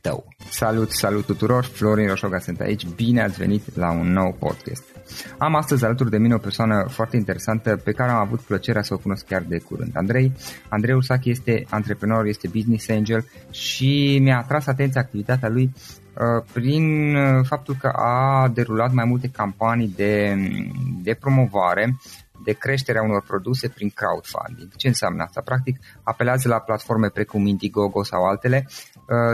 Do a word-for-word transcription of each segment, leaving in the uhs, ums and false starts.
tău. Salut, salut tuturor! Florin Roșoga sunt aici, bine ați venit la un nou podcast. Am astăzi alături de mine o persoană foarte interesantă pe care am avut plăcerea să o cunosc chiar de curând. Andrei, Andrei Ursache este antreprenor, este business angel și mi-a atras atenția activitatea lui prin faptul că a derulat mai multe campanii de, de promovare, de creșterea unor produse prin crowdfunding. Ce înseamnă asta? Practic, apelează la platforme precum Indiegogo sau altele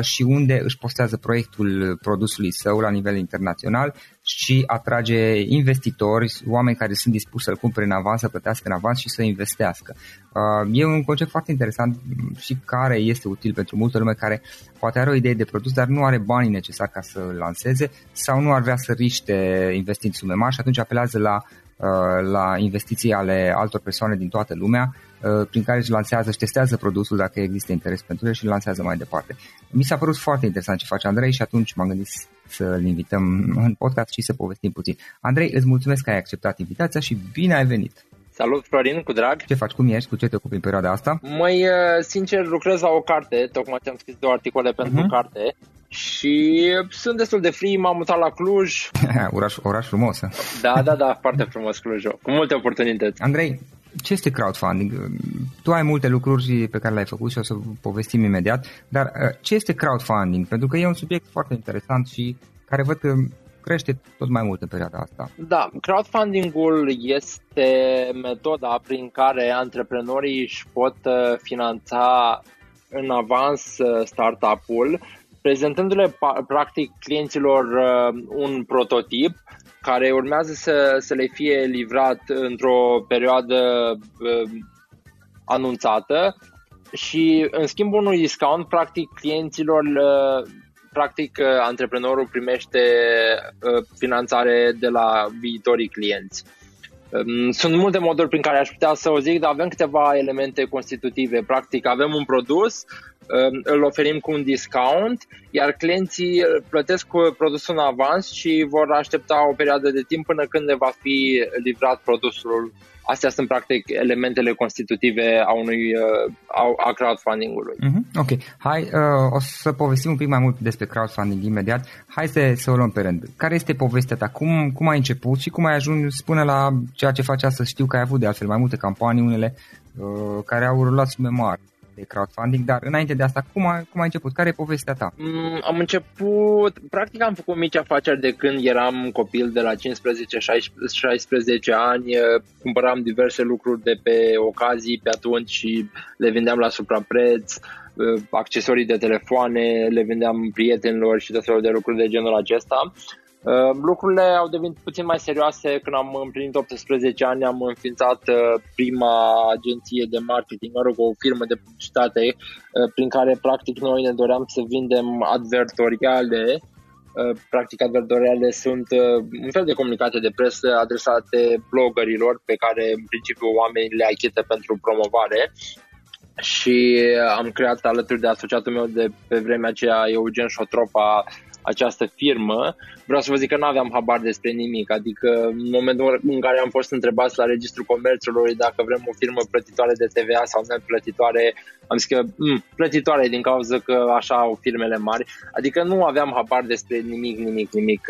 și unde își postează proiectul produsului său la nivel internațional și atrage investitori, oameni care sunt dispuși să-l cumpere în avans, să plătească în avans și să investească. E un concept foarte interesant și care este util pentru multă lume care poate are o idee de produs, dar nu are banii necesari ca să-l lanseze sau nu ar vrea să riște investind sume mari și atunci apelează la la investiții ale altor persoane din toată lumea, prin care își lansează, își testează produsul dacă există interes pentru el și îl lansează mai departe. Mi s-a părut foarte interesant ce face Andrei și atunci m-am gândit să-l invităm în podcast și să povestim puțin. Andrei, îți mulțumesc că ai acceptat invitația și bine ai venit! Salut, Florin, cu drag! Ce faci? Cum ești? Cu ce te ocupi în perioada asta? Mai sincer, lucrez la o carte, tocmai am scris două articole pentru uh-huh. carte. Și sunt destul de free, m-am mutat la Cluj. Oraș, oraș frumos. Da, da, da, foarte frumos Clujul, cu multe oportunități. Andrei, ce este crowdfunding? Tu ai multe lucruri pe care le-ai făcut și o să povestim imediat, dar ce este crowdfunding? Pentru că e un subiect foarte interesant și care văd că crește tot mai mult în perioada asta. Da, crowdfunding-ul este metoda prin care antreprenorii își pot finanța în avans startup-ul, prezentându-le practic clienților un prototip care urmează să, să le fie livrat într-o perioadă anunțată și în schimbul unui discount, practic clienților, practic antreprenorul primește finanțare de la viitorii clienți. Sunt multe moduri prin care aș putea să o zic, dar avem câteva elemente constitutive. Practic avem un produs, îl oferim cu un discount, iar clienții plătesc cu produsul în avans și vor aștepta o perioadă de timp până când le va fi livrat produsul. Astea sunt practic elementele constitutive a unui a crowdfunding-ului. Mm-hmm. Ok, hai, uh, o să povestim un pic mai mult despre crowdfunding imediat. Hai să, să o luăm pe rând. Care este povestea ta? Cum, cum ai început și cum ai ajuns până la ceea ce faci astăzi? Știu că ai avut de altfel mai multe campanii, unele uh, care au rulat sume mari de crowdfunding, dar înainte de asta, cum ai, cum ai început? Care e povestea ta? Mm, am început, practic am făcut mici afaceri de când eram copil, de la cincisprezece la șaisprezece ani, cumpăram diverse lucruri de pe ocazii pe atunci și le vindeam la suprapreț, accesorii de telefoane, le vindeam prietenilor și tot felul de lucruri de genul acesta. Lucrurile au devenit puțin mai serioase când am împlinit optsprezece ani, am înființat prima agenție de marketing, mă rog, o firmă de publicitate prin care practic noi ne doream să vindem advertoriale. Practic advertoriale sunt un fel de comunicate de presă adresate bloggerilor pe care în principiu oamenii le achită pentru promovare. Și am creat alături de asociatul meu de pe vremea aceea, Eugen Șotropa, această firmă. Vreau să vă zic că n-aveam habar despre nimic, adică în momentul în care am fost întrebați la Registrul Comerțului dacă vrem o firmă plătitoare de T V A sau neplătitoare, am zis că m- plătitoare din cauza că așa au firmele mari, adică nu aveam habar despre nimic, nimic, nimic.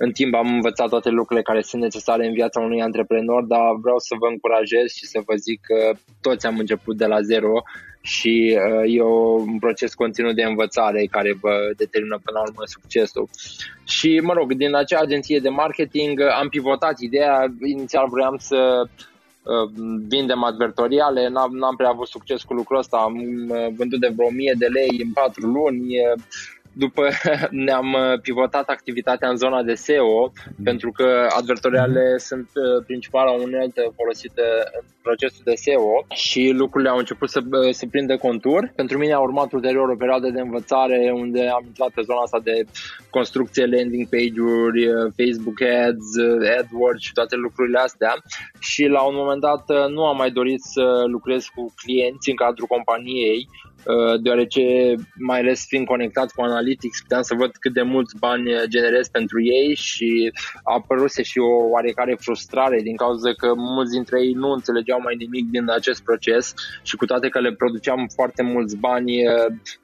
În timp am învățat toate lucrurile care sunt necesare în viața unui antreprenor, dar vreau să vă încurajez și să vă zic că toți am început de la zero și e un proces continuu de învățare care vă determină până la urmă succesul. Și mă rog, din acea agenție de marketing am pivotat ideea, inițial vroiam să vindem advertoriale, n-am, n-am prea avut succes cu lucrul ăsta, am vândut de vreo o mie de lei în patru luni. După ne-am pivotat activitatea în zona de S E O, pentru că advertorialele sunt principala unealtă folosită în procesul de S E O și lucrurile au început să se prindă contur. Pentru mine a urmat ulterior o perioadă de învățare unde am intrat pe zona asta de construcție, landing page-uri, Facebook ads, AdWords și toate lucrurile astea și la un moment dat nu am mai dorit să lucrez cu clienți în cadrul companiei, deoarece, mai ales fiind conectat cu Analytics, puteam să văd cât de mulți bani generez pentru ei și a apăruse și o oarecare frustrare din cauza că mulți dintre ei nu înțelegeau mai nimic din acest proces și cu toate că le produceam foarte mulți bani,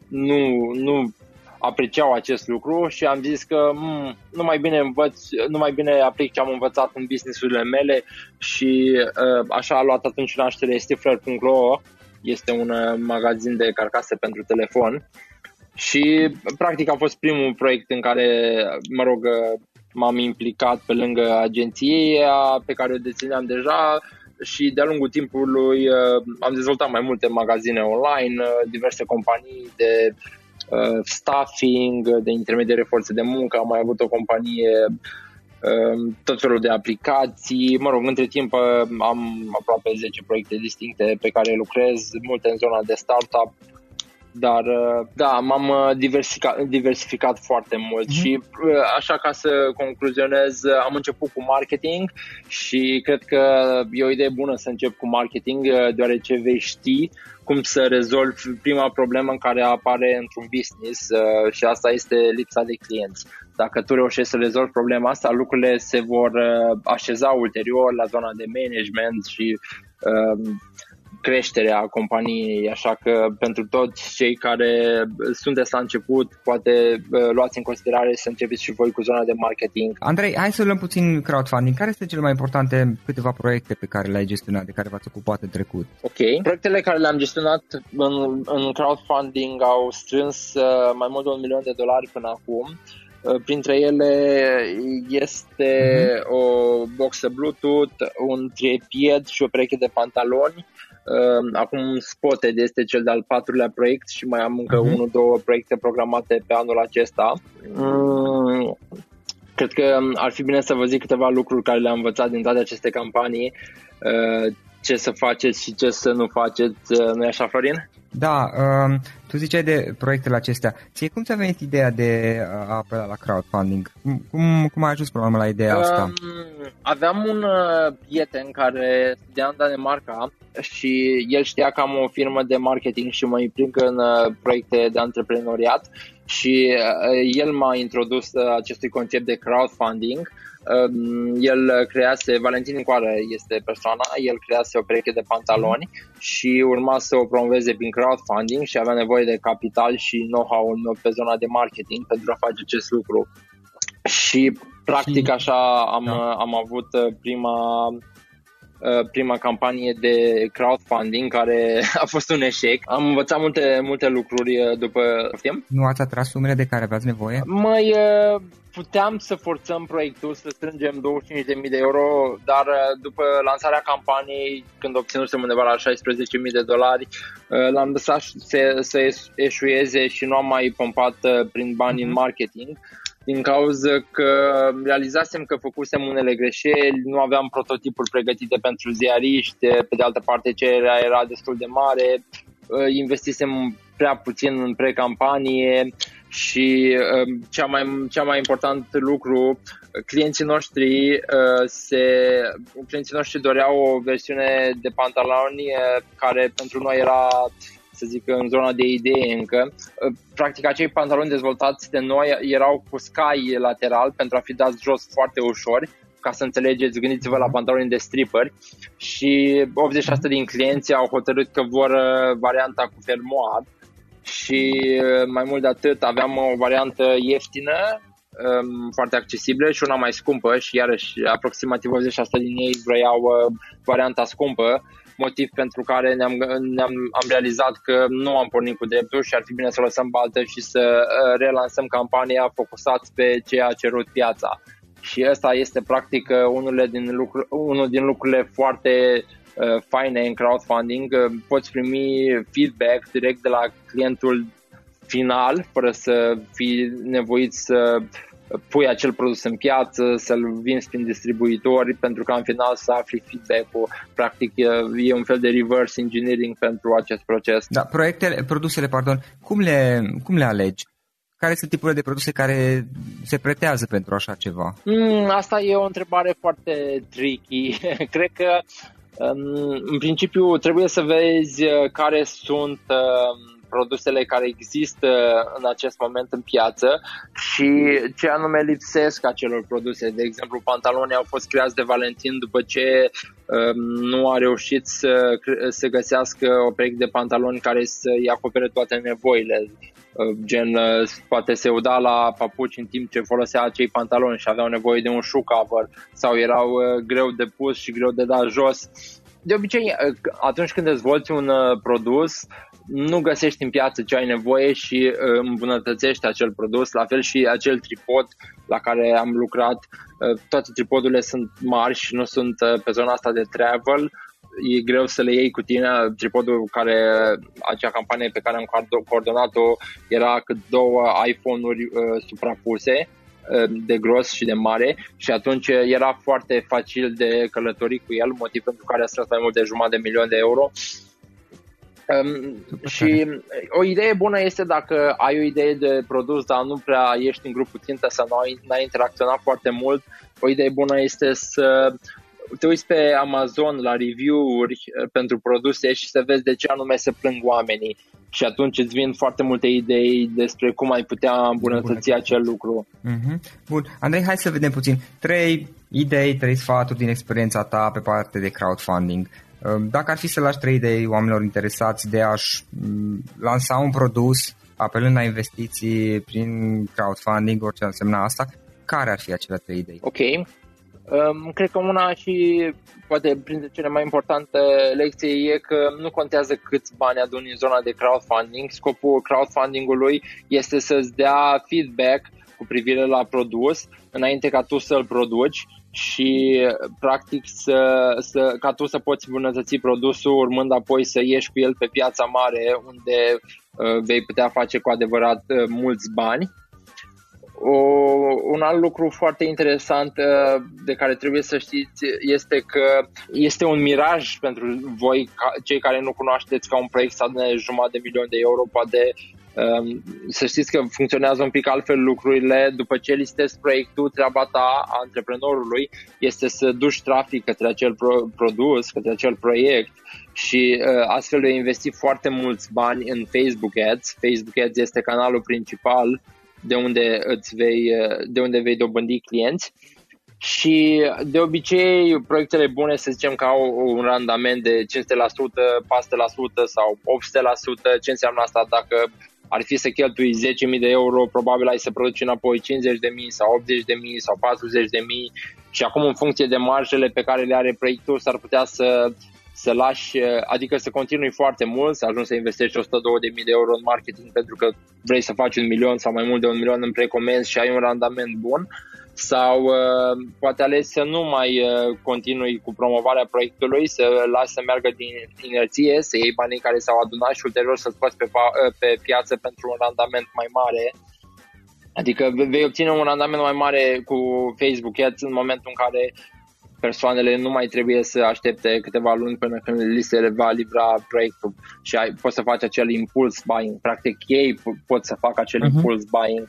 nu, nu apreciau acest lucru și am zis că m- nu mai bine învăț, nu mai bine aplic ce am învățat în business-urile mele și așa a luat atunci naștere stifler punct r o. Este un magazin de carcase pentru telefon și practic a fost primul proiect în care, mă rog, m-am implicat pe lângă agenția pe care o dețineam deja și de-a lungul timpului am dezvoltat mai multe magazine online, diverse companii de staffing, de intermediere forțe de muncă, am mai avut o companie, tot felul de aplicații, mă rog, între timp am aproape zece proiecte distincte pe care lucrez, multe în zona de startup, dar da, m-am diversificat, diversificat foarte mult mm-hmm. și așa, ca să concluzionez, am început cu marketing și cred că e o idee bună să încep cu marketing, deoarece vei ști cum să rezolvi prima problemă în care apare într-un business și asta este lipsa de clienți. Dacă tu reușești să rezolvi problema asta, lucrurile se vor așeza ulterior la zona de management și uh, creșterea companiei, așa că pentru toți cei care sunteți la început, poate uh, luați în considerare să începeți și voi cu zona de marketing. Andrei, hai să luăm puțin crowdfunding. Care sunt cele mai importante câteva proiecte pe care le-ai gestionat, de care v-ați ocupat în trecut? Ok, proiectele care le-am gestionat în, în crowdfunding au strâns uh, mai mult de un milion de dolari până acum. Printre ele este o boxă Bluetooth, un trepied și o pereche de pantaloni. Acum Spotted este cel de-al patrulea proiect și mai am încă uh-huh. unul, două proiecte programate pe anul acesta. Mm. Cred că ar fi bine să vă zic câteva lucruri care le-am învățat din toate aceste campanii, ce să faceți și ce să nu faceți, nu-i așa, Florin? Da, tu ziceai de proiectele acestea. Ție cum ți-a venit ideea de a apela la crowdfunding? Cum, cum a ajuns problema la ideea asta? Aveam un prieten care studia în Danemarca și el știa că am o firmă de marketing și mă implic în proiecte de antreprenoriat și el m-a introdus acestui concept de crowdfunding. El crease, Valentin Coară este persoana, el crease o pereche de pantaloni și urma să o promoveze prin crowdfunding și avea nevoie de capital și know-how pe zona de marketing pentru a face acest lucru. Și practic așa am, am avut prima... prima campanie de crowdfunding care a fost un eșec. Am învățat multe, multe lucruri după timp. Nu ați atras sumele de care aveați nevoie? Mai puteam să forțăm proiectul să strângem douăzeci și cinci de mii de euro, dar după lansarea campaniei, când obținusem undeva la șaisprezece mii de dolari, l-am lăsat să, să eșueze și nu am mai pompat prin bani mm-hmm. în marketing, din cauză că realizasem că făcusem unele greșeli, nu aveam prototipuri pregătite pentru ziariști, pe de altă parte cererea era destul de mare, investisem prea puțin în pre-campanie și cea mai, cea mai important lucru, clienții noștri, se, clienții noștri doreau o versiune de pantaloni care pentru noi era... să zic, în zona de idee încă. Practic, acei pantaloni dezvoltați de noi erau cu scai lateral pentru a fi dați jos foarte ușor. Ca să înțelegeți, gândiți-vă la pantaloni de stripper. Și optzeci și șase din clienți au hotărât că vor varianta cu fermoar. Și mai mult de atât, aveam o variantă ieftină, foarte accesibilă, și una mai scumpă. Și iarăși, aproximativ optzeci și șase la sută din ei vroiau varianta scumpă, motiv pentru care ne-am, ne-am am realizat că nu am pornit cu dreptul și ar fi bine să lăsăm baltă și să relansăm campania focusați pe ce a cerut piața. Și ăsta este practic unul din, lucru, unul din lucrurile foarte uh, faine în crowdfunding. Poți primi feedback direct de la clientul final fără să fii nevoit să pui acel produs în piață, să-l vinzi prin distribuitori, pentru că în final să afli feedback-ul. Practic e un fel de reverse engineering pentru acest proces. Da, proiectele, produsele, pardon, cum le, cum le alegi? Care sunt tipurile de produse care se pretează pentru așa ceva? Mm, asta e o întrebare foarte tricky. Cred că în principiu trebuie să vezi care sunt produsele care există în acest moment în piață și ce anume lipsesc acelor produse. De exemplu, pantalonii au fost creați de Valentin după ce nu a reușit să, să găsească o pereche de pantaloni care să-i acopere toate nevoile. Gen, poate se uda la papuci în timp ce folosea acei pantaloni și aveau nevoie de un shoe cover sau erau greu de pus și greu de dat jos. De obicei, atunci când dezvolți un produs, nu găsești în piață ce ai nevoie și îmbunătățești acel produs. La fel și acel tripod la care am lucrat. Toate tripodurile sunt mari și nu sunt pe zona asta de travel. E greu să le iei cu tine. Tripodul care, acea campanie pe care am coordonat-o, era cât două iPhone-uri suprapuse de gros și de mare și atunci era foarte facil de călătorit cu el, motiv pentru care a strâns mai mult de jumătate de milion de euro. Um, și o idee bună este dacă ai o idee de produs, dar nu prea ești în grupul țintă sau n-ai interacționat foarte mult, o idee bună este să te uiți pe Amazon la review-uri pentru produse și să vezi de ce anume se plâng oamenii și atunci îți vin foarte multe idei despre cum ai putea îmbunătăți acel lucru. Mm-hmm. Bun, Andrei, hai să vedem puțin trei idei, trei sfaturi din experiența ta pe parte de crowdfunding. Dacă ar fi să lași trei idei oamenilor interesați de a-și lansa un produs apelând la investiții prin crowdfunding, orice însemna asta, care ar fi acele trei idei? Ok, um, cred că una și poate printre cele mai importante lecții e că nu contează câți bani aduni în zona de crowdfunding. Scopul crowdfunding-ului este să-ți dea feedback cu privire la produs înainte ca tu să-l produci și practic să, să, ca tu să poți îmbunătăți produsul, urmând apoi să ieși cu el pe piața mare, unde uh, vei putea face cu adevărat uh, mulți bani. O, un alt lucru foarte interesant uh, de care trebuie să știți este că este un miraj pentru voi, ca, cei care nu cunoașteți, ca un proiect să adune jumătate de milion de euro, poate. Să știți că funcționează un pic altfel lucrurile. După ce listezi proiectul, treaba ta, a antreprenorului, este să duci trafic către acel produs, către acel proiect. Și astfel vei investi foarte mulți bani în Facebook Ads. Facebook Ads este canalul principal de unde, îți vei, de unde vei dobândi clienți. Și de obicei proiectele bune, să zicem că au un randament de cinci sute la sută, patru sute la sută sau opt sute la sută. Ce înseamnă asta? Dacă ar fi să cheltui zece mii de euro, probabil ai să produci înapoi cincizeci de mii sau optzeci de mii sau patruzeci de mii. Și acum, în funcție de marjele pe care le are proiectul, s-ar putea să, să lași, adică să continui foarte mult, să ajungi să investești o sută două de mii de euro în marketing pentru că vrei să faci un milion sau mai mult de un milion în precomenzi și ai un randament bun. Sau uh, poate alegi să nu mai uh, continui cu promovarea proiectului, să lași să meargă din inerție, să iei banii care s-au adunat și ulterior să-l scoți pe, pa- pe piață pentru un randament mai mare. Adică vei obține un randament mai mare cu Facebook Ads în momentul în care persoanele nu mai trebuie să aștepte câteva luni până când li se va livra proiectul și ai, poți să faci acel impulse buying. Practic ei pot să facă acel uh-huh. impulse buying.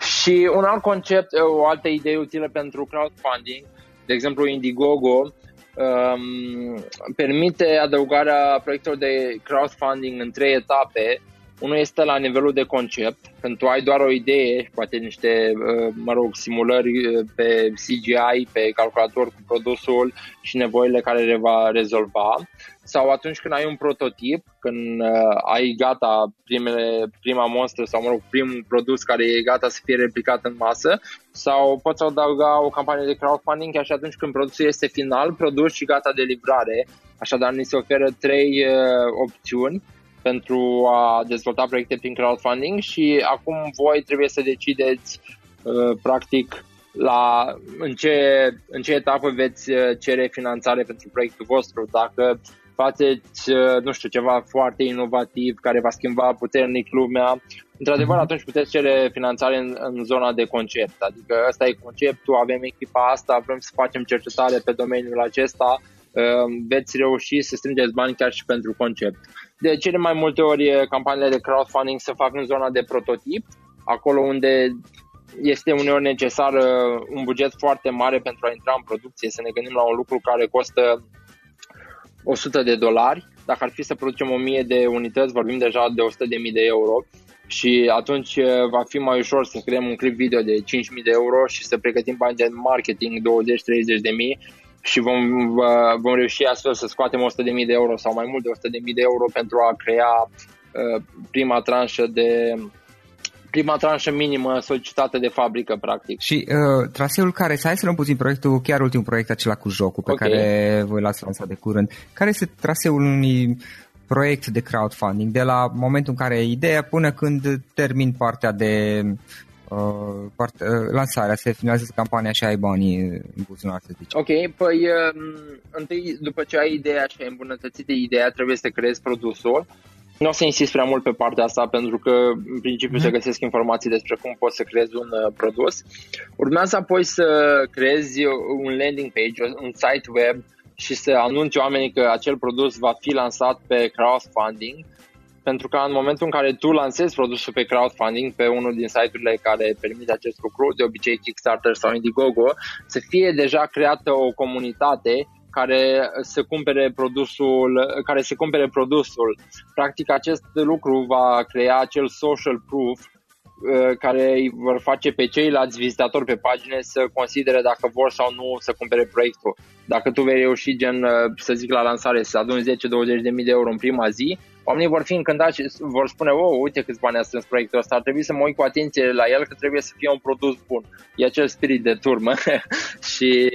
Și un alt concept, o altă idee utilă pentru crowdfunding, de exemplu Indiegogo, um, permite adăugarea proiectelor de crowdfunding în trei etape. Unul este la nivelul de concept, când tu ai doar o idee, poate niște mă rog, simulări pe C G I, pe calculator cu produsul și nevoile care le va rezolva. Sau atunci când ai un prototip, când ai gata primele, prima monstră sau mă rog, primul produs care e gata să fie replicat în masă. Sau poți adăuga o campanie de crowdfunding chiar și atunci când produsul este final, produs și gata de livrare. Așadar ni se oferă trei uh, opțiuni pentru a dezvolta proiecte prin crowdfunding și acum voi trebuie să decideți uh, practic la, în, ce, în ce etapă veți cere finanțare pentru proiectul vostru. Dacă faceți, uh, nu știu, ceva foarte inovativ care va schimba puternic lumea, într-adevăr atunci puteți cere finanțare în, în zona de concept. Adică ăsta e conceptul, avem echipa asta, vrem să facem cercetare pe domeniul acesta, veți reuși să strângeți bani chiar și pentru concept. De cele mai multe ori campaniile de crowdfunding se fac în zona de prototip, acolo unde este uneori necesar un buget foarte mare pentru a intra în producție. Să ne gândim la un lucru care costă o sută de dolari, dacă ar fi să producem o mie de unități, vorbim deja de o sută de mii de euro. Și atunci va fi mai ușor să creăm un clip video de cinci mii de euro și să pregătim bani de marketing douăzeci-treizeci de mii. Și vom, vom reuși astfel să scoatem o sută de mii de euro sau mai mult de o sută de mii de euro pentru a crea uh, prima tranșă de prima tranșă minimă solicitată de fabrică, practic. Și uh, traseul care, să hai să luăm puțin proiectul, chiar ultimul proiect acela cu jocul pe okay. care voi l-ați lansat de curând. Care este traseul unui proiect de crowdfunding de la momentul în care e ideea până când termin partea de Uh, part, uh, lansarea, se finalizează campania și ai banii în buzunar, să zici. Ok, păi uh, întâi după ce ai ideea și ai îmbunătățit ideea, trebuie să creezi produsul. Nu o să insist prea mult pe partea asta pentru că în principiu mm-hmm. se găsesc informații despre cum poți să creezi un uh, produs. Urmează apoi să creezi un landing page, un site web și să anunți oamenii că acel produs va fi lansat pe crowdfunding. Pentru că în momentul în care tu lansezi produsul pe crowdfunding pe unul din site-urile care permite acest lucru, de obicei Kickstarter sau Indiegogo, să fie deja creată o comunitate care se cumpere produsul, care se cumpere produsul. Practic acest lucru va crea acel social proof care îi vor face pe ceilalți vizitatori pe pagine să considere dacă vor sau nu să cumpere proiectul. Dacă tu vei reuși, gen, să zic la lansare, să aduni zece-douăzeci de mii de euro în prima zi, oamenii vor fi încântați și vor spune: oh, uite câți bani a strâns proiectul ăsta, ar trebui să mă uit cu atenție la el că trebuie să fie un produs bun. E acel spirit de turmă și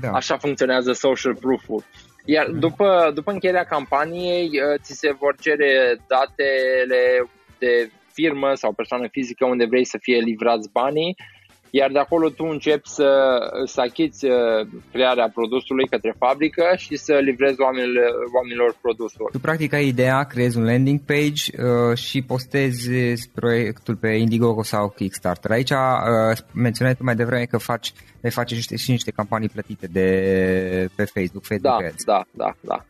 da. Așa funcționează social proof-ul. Iar după, după încheierea campaniei ți se vor cere datele de firmă sau persoană fizică unde vrei să fie livrați banii. iar de acolo tu începi să, să achiți crearea produsului către fabrică și să livrezi oamenilor, oamenilor produsul. Tu practic ai ideea, creezi un landing page uh, și postezi proiectul pe Indiegogo sau Kickstarter. Aici uh, menționai mai devreme că faci, le faci și niște, și niște campanii plătite de, pe Facebook, Facebook da, Ads. Da, da, da.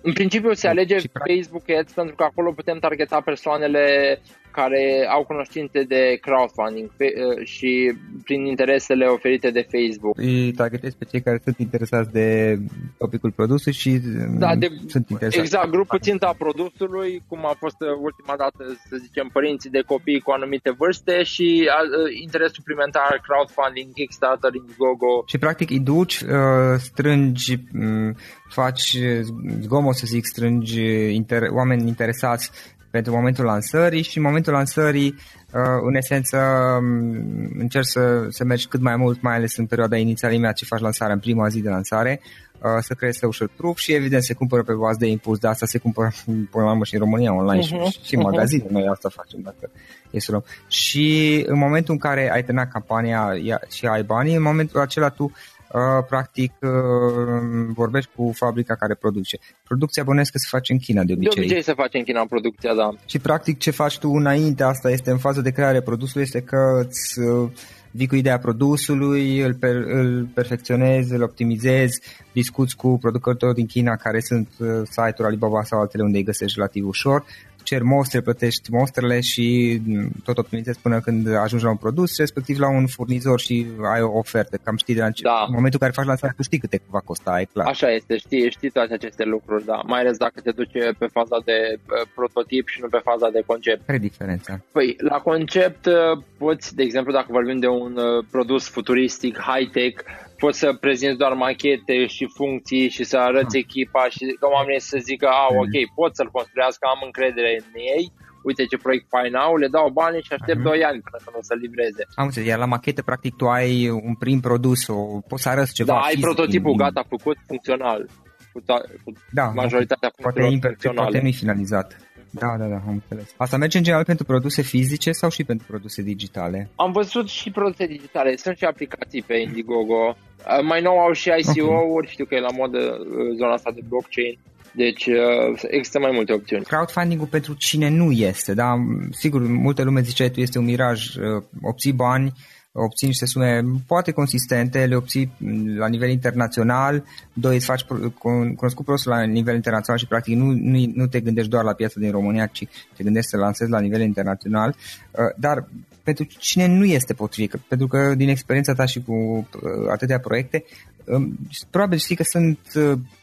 În principiu se alege Facebook Ads pentru că acolo putem targeta persoanele care au cunoștințe de crowdfunding pe, și prin interesele oferite de Facebook. Îi targetezi pe cei care sunt interesați de topicul produsului și da, de, sunt interesați. Exact, grupul ținta produsului, cum a fost ultima dată, să zicem, părinții de copii cu anumite vârste și a, interes suplimentar, crowdfunding, Kickstarter, Indiegogo. Și practic îi duci, strângi, faci zgomot, să zic, strângi inter- oameni interesați pentru momentul lansării și în momentul lansării, în esență, încerci să, să mergi cât mai mult, mai ales în perioada inițialimea ce faci lansarea, în prima zi de lansare, să creezi social proof și evident se cumpără pe bază de impuls, de asta se cumpără până la urmă și în România online uh-huh. și, și în magazine, uh-huh. noi asta facem dacă e să luăm. Și în momentul în care ai terminat campania și ai banii, în momentul acela tu Uh, practic uh, vorbești cu fabrica care produce. Producția bănuiesc că se face în China de obicei. De obicei se face în China producția, da. Și practic ce faci tu înainte, asta este în fază de creare produsului, este că îți uh, vii cu ideea produsului, îl, per, îl perfecționezi, îl optimizezi, discuți cu producători din China care sunt uh, site-uri Alibaba sau altele unde îi găsești relativ ușor, cer mostre, plătești mostrele și tot optimizezi până când ajungi la un produs, respectiv la un furnizor și ai o ofertă. Cam știi de la început. Da. În momentul în care faci lansarea, tu știi cât te va costa, e clar. Așa este, știi, știi toate aceste lucruri, da. Mai ales dacă te duci pe faza de prototip și nu pe faza de concept. Care e diferența? Păi, la concept poți, de exemplu, dacă vorbim de un produs futuristic, high-tech, poți să prezinți doar machete și funcții și să arăți echipa și ca oamenii să zică, a, ok, pot să-l construiască, am încredere în ei, uite ce proiect fain au, le dau bani și aștept doi ani până să nu se livreze. Am înțeles, iar la machete, practic, tu ai un prim produs, o, poți să arăți ceva. Da, ai prototipul din... gata, făcut, funcțional, cu, ta, cu da, majoritatea funcțiilor funcționale. Poate nu-i finalizat. Da, da, da, am înțeles. Asta merge în general pentru produse fizice sau și pentru produse digitale? Am văzut și produse digitale, sunt și aplicații pe Indiegogo. Mai nou au și I C O-uri, știu că e la modă zona asta de blockchain. Deci există mai multe opțiuni. Crowdfunding-ul pentru cine nu este, da? Sigur, multă lume zice tu este un miraj, obții bani, obții niște sume poate consistente, le obții la nivel internațional, doi îți faci cunoscut produsul la nivel internațional și practic nu, nu, nu te gândești doar la piața din România, ci te gândești să lansezi la nivel internațional, dar pentru cine nu este potrivit, pentru că din experiența ta și cu atâtea proiecte, probabil știi că sunt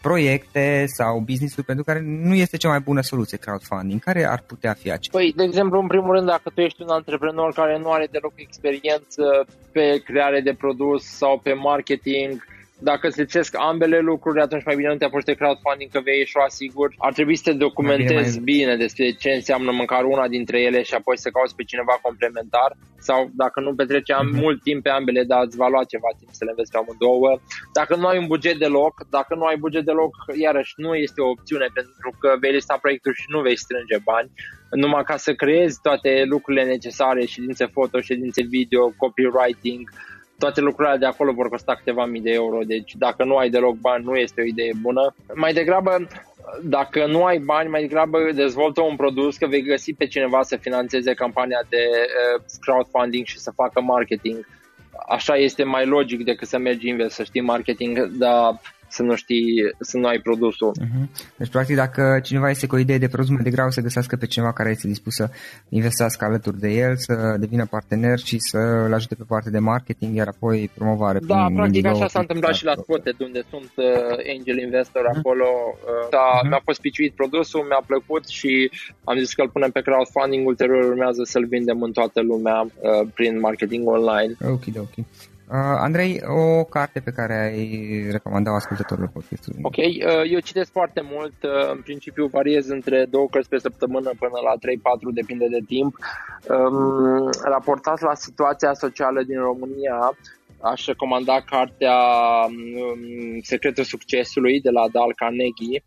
proiecte sau business-uri pentru care nu este cea mai bună soluție crowdfunding. Care ar putea fi aceasta? Păi, de exemplu, în primul rând, dacă tu ești un antreprenor care nu are deloc experiență pe creare de produs sau pe marketing, dacă îți lipsesc ambele lucruri, atunci mai bine nu te apuci de crowdfunding, că vei ieșua sigur. Ar trebui să te documentezi mai bine, mai... bine despre ce înseamnă măcar una dintre ele și apoi să cauți pe cineva complementar. Sau dacă nu petrece mm-hmm. mult timp pe ambele, dar îți va lua ceva timp să le înveți pe amândouă. Dacă nu ai un buget deloc, dacă nu ai buget deloc, iarăși nu este o opțiune, pentru că vei lista proiectul și nu vei strânge bani. Numai ca să creezi toate lucrurile necesare, ședințe foto, ședințe video, copywriting, toate lucrurile de acolo vor costa câteva mii de euro, deci dacă nu ai deloc bani nu este o idee bună. Mai degrabă, dacă nu ai bani, mai degrabă dezvoltă un produs, că vei găsi pe cineva să finanțeze campania de crowdfunding și să facă marketing. Așa este mai logic decât să mergi invers, să știi marketing, dar să nu știi, să nu ai produsul. Uh-huh. Deci, practic, dacă cineva este cu o idee de produs, mai degrabă să găsească pe cineva care este dispus să investească alături de el, să devină partener și să-l ajute pe partea de marketing, iar apoi promovare. Da, practic așa s-a întâmplat și la Spotted, unde sunt uh, angel investor uh-huh. acolo. Uh, da, uh-huh. Mi-a fost piciuit produsul, mi-a plăcut și am zis că îl punem pe crowdfunding, ulterior urmează să-l vindem în toată lumea uh, prin marketing online. Ok, ok. Uh, Andrei, o carte pe care ai recomandat-o ascultătorilor podcastului? Ok, uh, eu citesc foarte mult, uh, în principiu variez între două cărți pe săptămână până la trei patru, depinde de timp. Um, raportat la situația socială din România, aș recomanda cartea um, Secretul Succesului de la Dale Carnegie.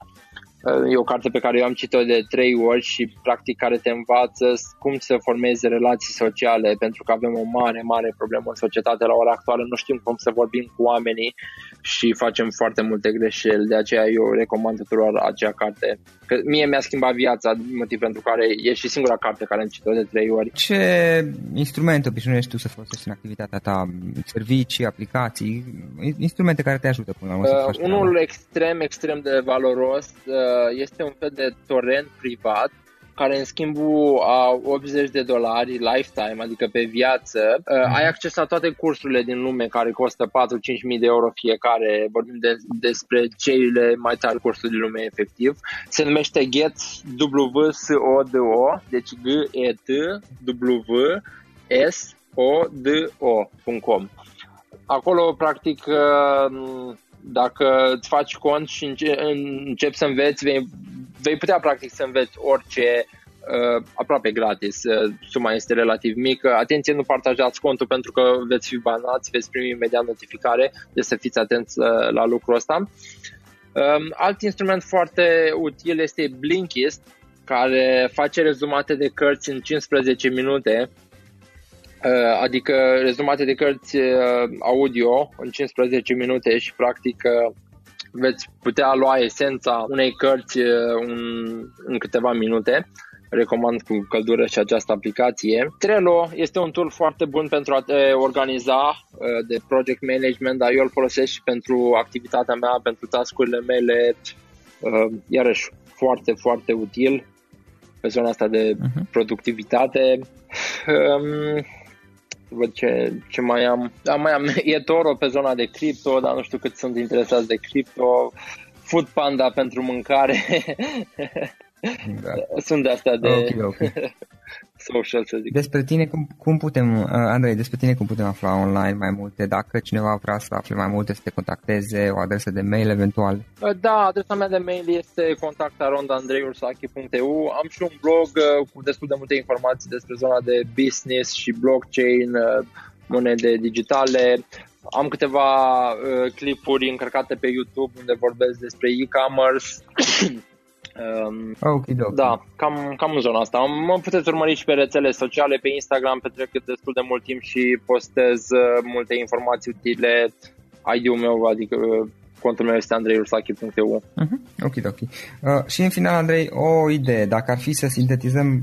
E o carte pe care eu am citit-o de trei ori și practic care te învață cum să formezi relații sociale, pentru că avem o mare, mare problemă în societate la ora actuală. Nu știm cum să vorbim cu oamenii și facem foarte multe greșeli. De aceea eu recomand tuturor acea carte. Că mie mi-a schimbat viața, motiv pentru care e și singura carte care am citit-o de trei ori. Ce instrumente obișnuiești tu să folosești în activitatea ta? Servicii, aplicații, instrumente care te ajută până la urmă să faci uh, Unul extrem, extrem de valoros este un fel de torrent privat care în schimbul a optzeci de dolari lifetime, adică pe viață, ai acces la toate cursurile din lume care costă patru-cinci mii de euro fiecare. Vorbim de, despre cele mai tari cursuri din lume, efectiv. Se numește get punct w punct s o punct d o, deci g e t w s o d o punct com. Acolo, practic, dacă îți faci cont și începi să înveți, vei, vei putea practic să înveți orice uh, aproape gratis. Uh, suma este relativ mică. Atenție, nu partajați contul pentru că veți fi banați, veți primi imediat notificare, deci să fiți atenți uh, la lucrul ăsta. Uh, alt instrument foarte util este Blinkist, care face rezumate de cărți în cincisprezece minute. Adică rezumate de cărți audio în cincisprezece minute și practic veți putea lua esența unei cărți în, în câteva minute. Recomand cu căldură și această aplicație. Trello este un tool foarte bun pentru a te organiza de project management, dar eu îl folosesc și pentru activitatea mea, pentru task-urile mele, iarăși foarte, foarte util pe zona asta de productivitate. Văd ce, ce mai am. Da, mai am eToro pe zona de cripto, dar nu știu cât sunt interesați de cripto. Food Panda pentru mâncare. Da. Sunt de astea de okay, okay. social, să zic. Despre tine cum, cum putem, Andrei, despre tine cum putem afla online mai multe? Dacă cineva vrea să afle mai multe, să te contacteze, o adresă de mail eventual? Da, adresa mea de mail este contact arond andrei ursache punct e u. Am și un blog cu destul de multe informații despre zona de business și blockchain, monede digitale. Am câteva clipuri încărcate pe YouTube unde vorbesc despre e-commerce. Um, okay, okay. Da, cam, cam în zona asta. Mă puteți urmări și pe rețele sociale, pe Instagram, petrec destul de mult timp și postez multe informații utile. I D-ul meu, adică contul meu este andrei ursache punct e u. uh-huh. Ok, ok. Uh, și în final, Andrei, o idee. Dacă ar fi să sintetizăm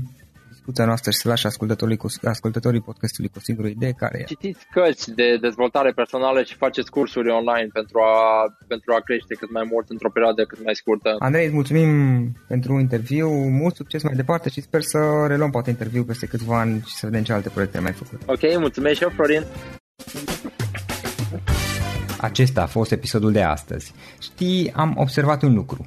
discuția noastră și să lași ascultătorii, ascultătorii podcastului cu o singură idee, care e? Citiți cărți de dezvoltare personală și faceți cursuri online pentru a, pentru a crește cât mai mult într-o perioadă cât mai scurtă. Andrei, îți mulțumim pentru interviu, mult succes mai departe și sper să reluăm poate interviu peste câțiva ani și să vedem ce alte proiecte mai făcute. Ok, mulțumesc și eu, Florin. Acesta a fost episodul de astăzi. Știi, am observat un lucru.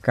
că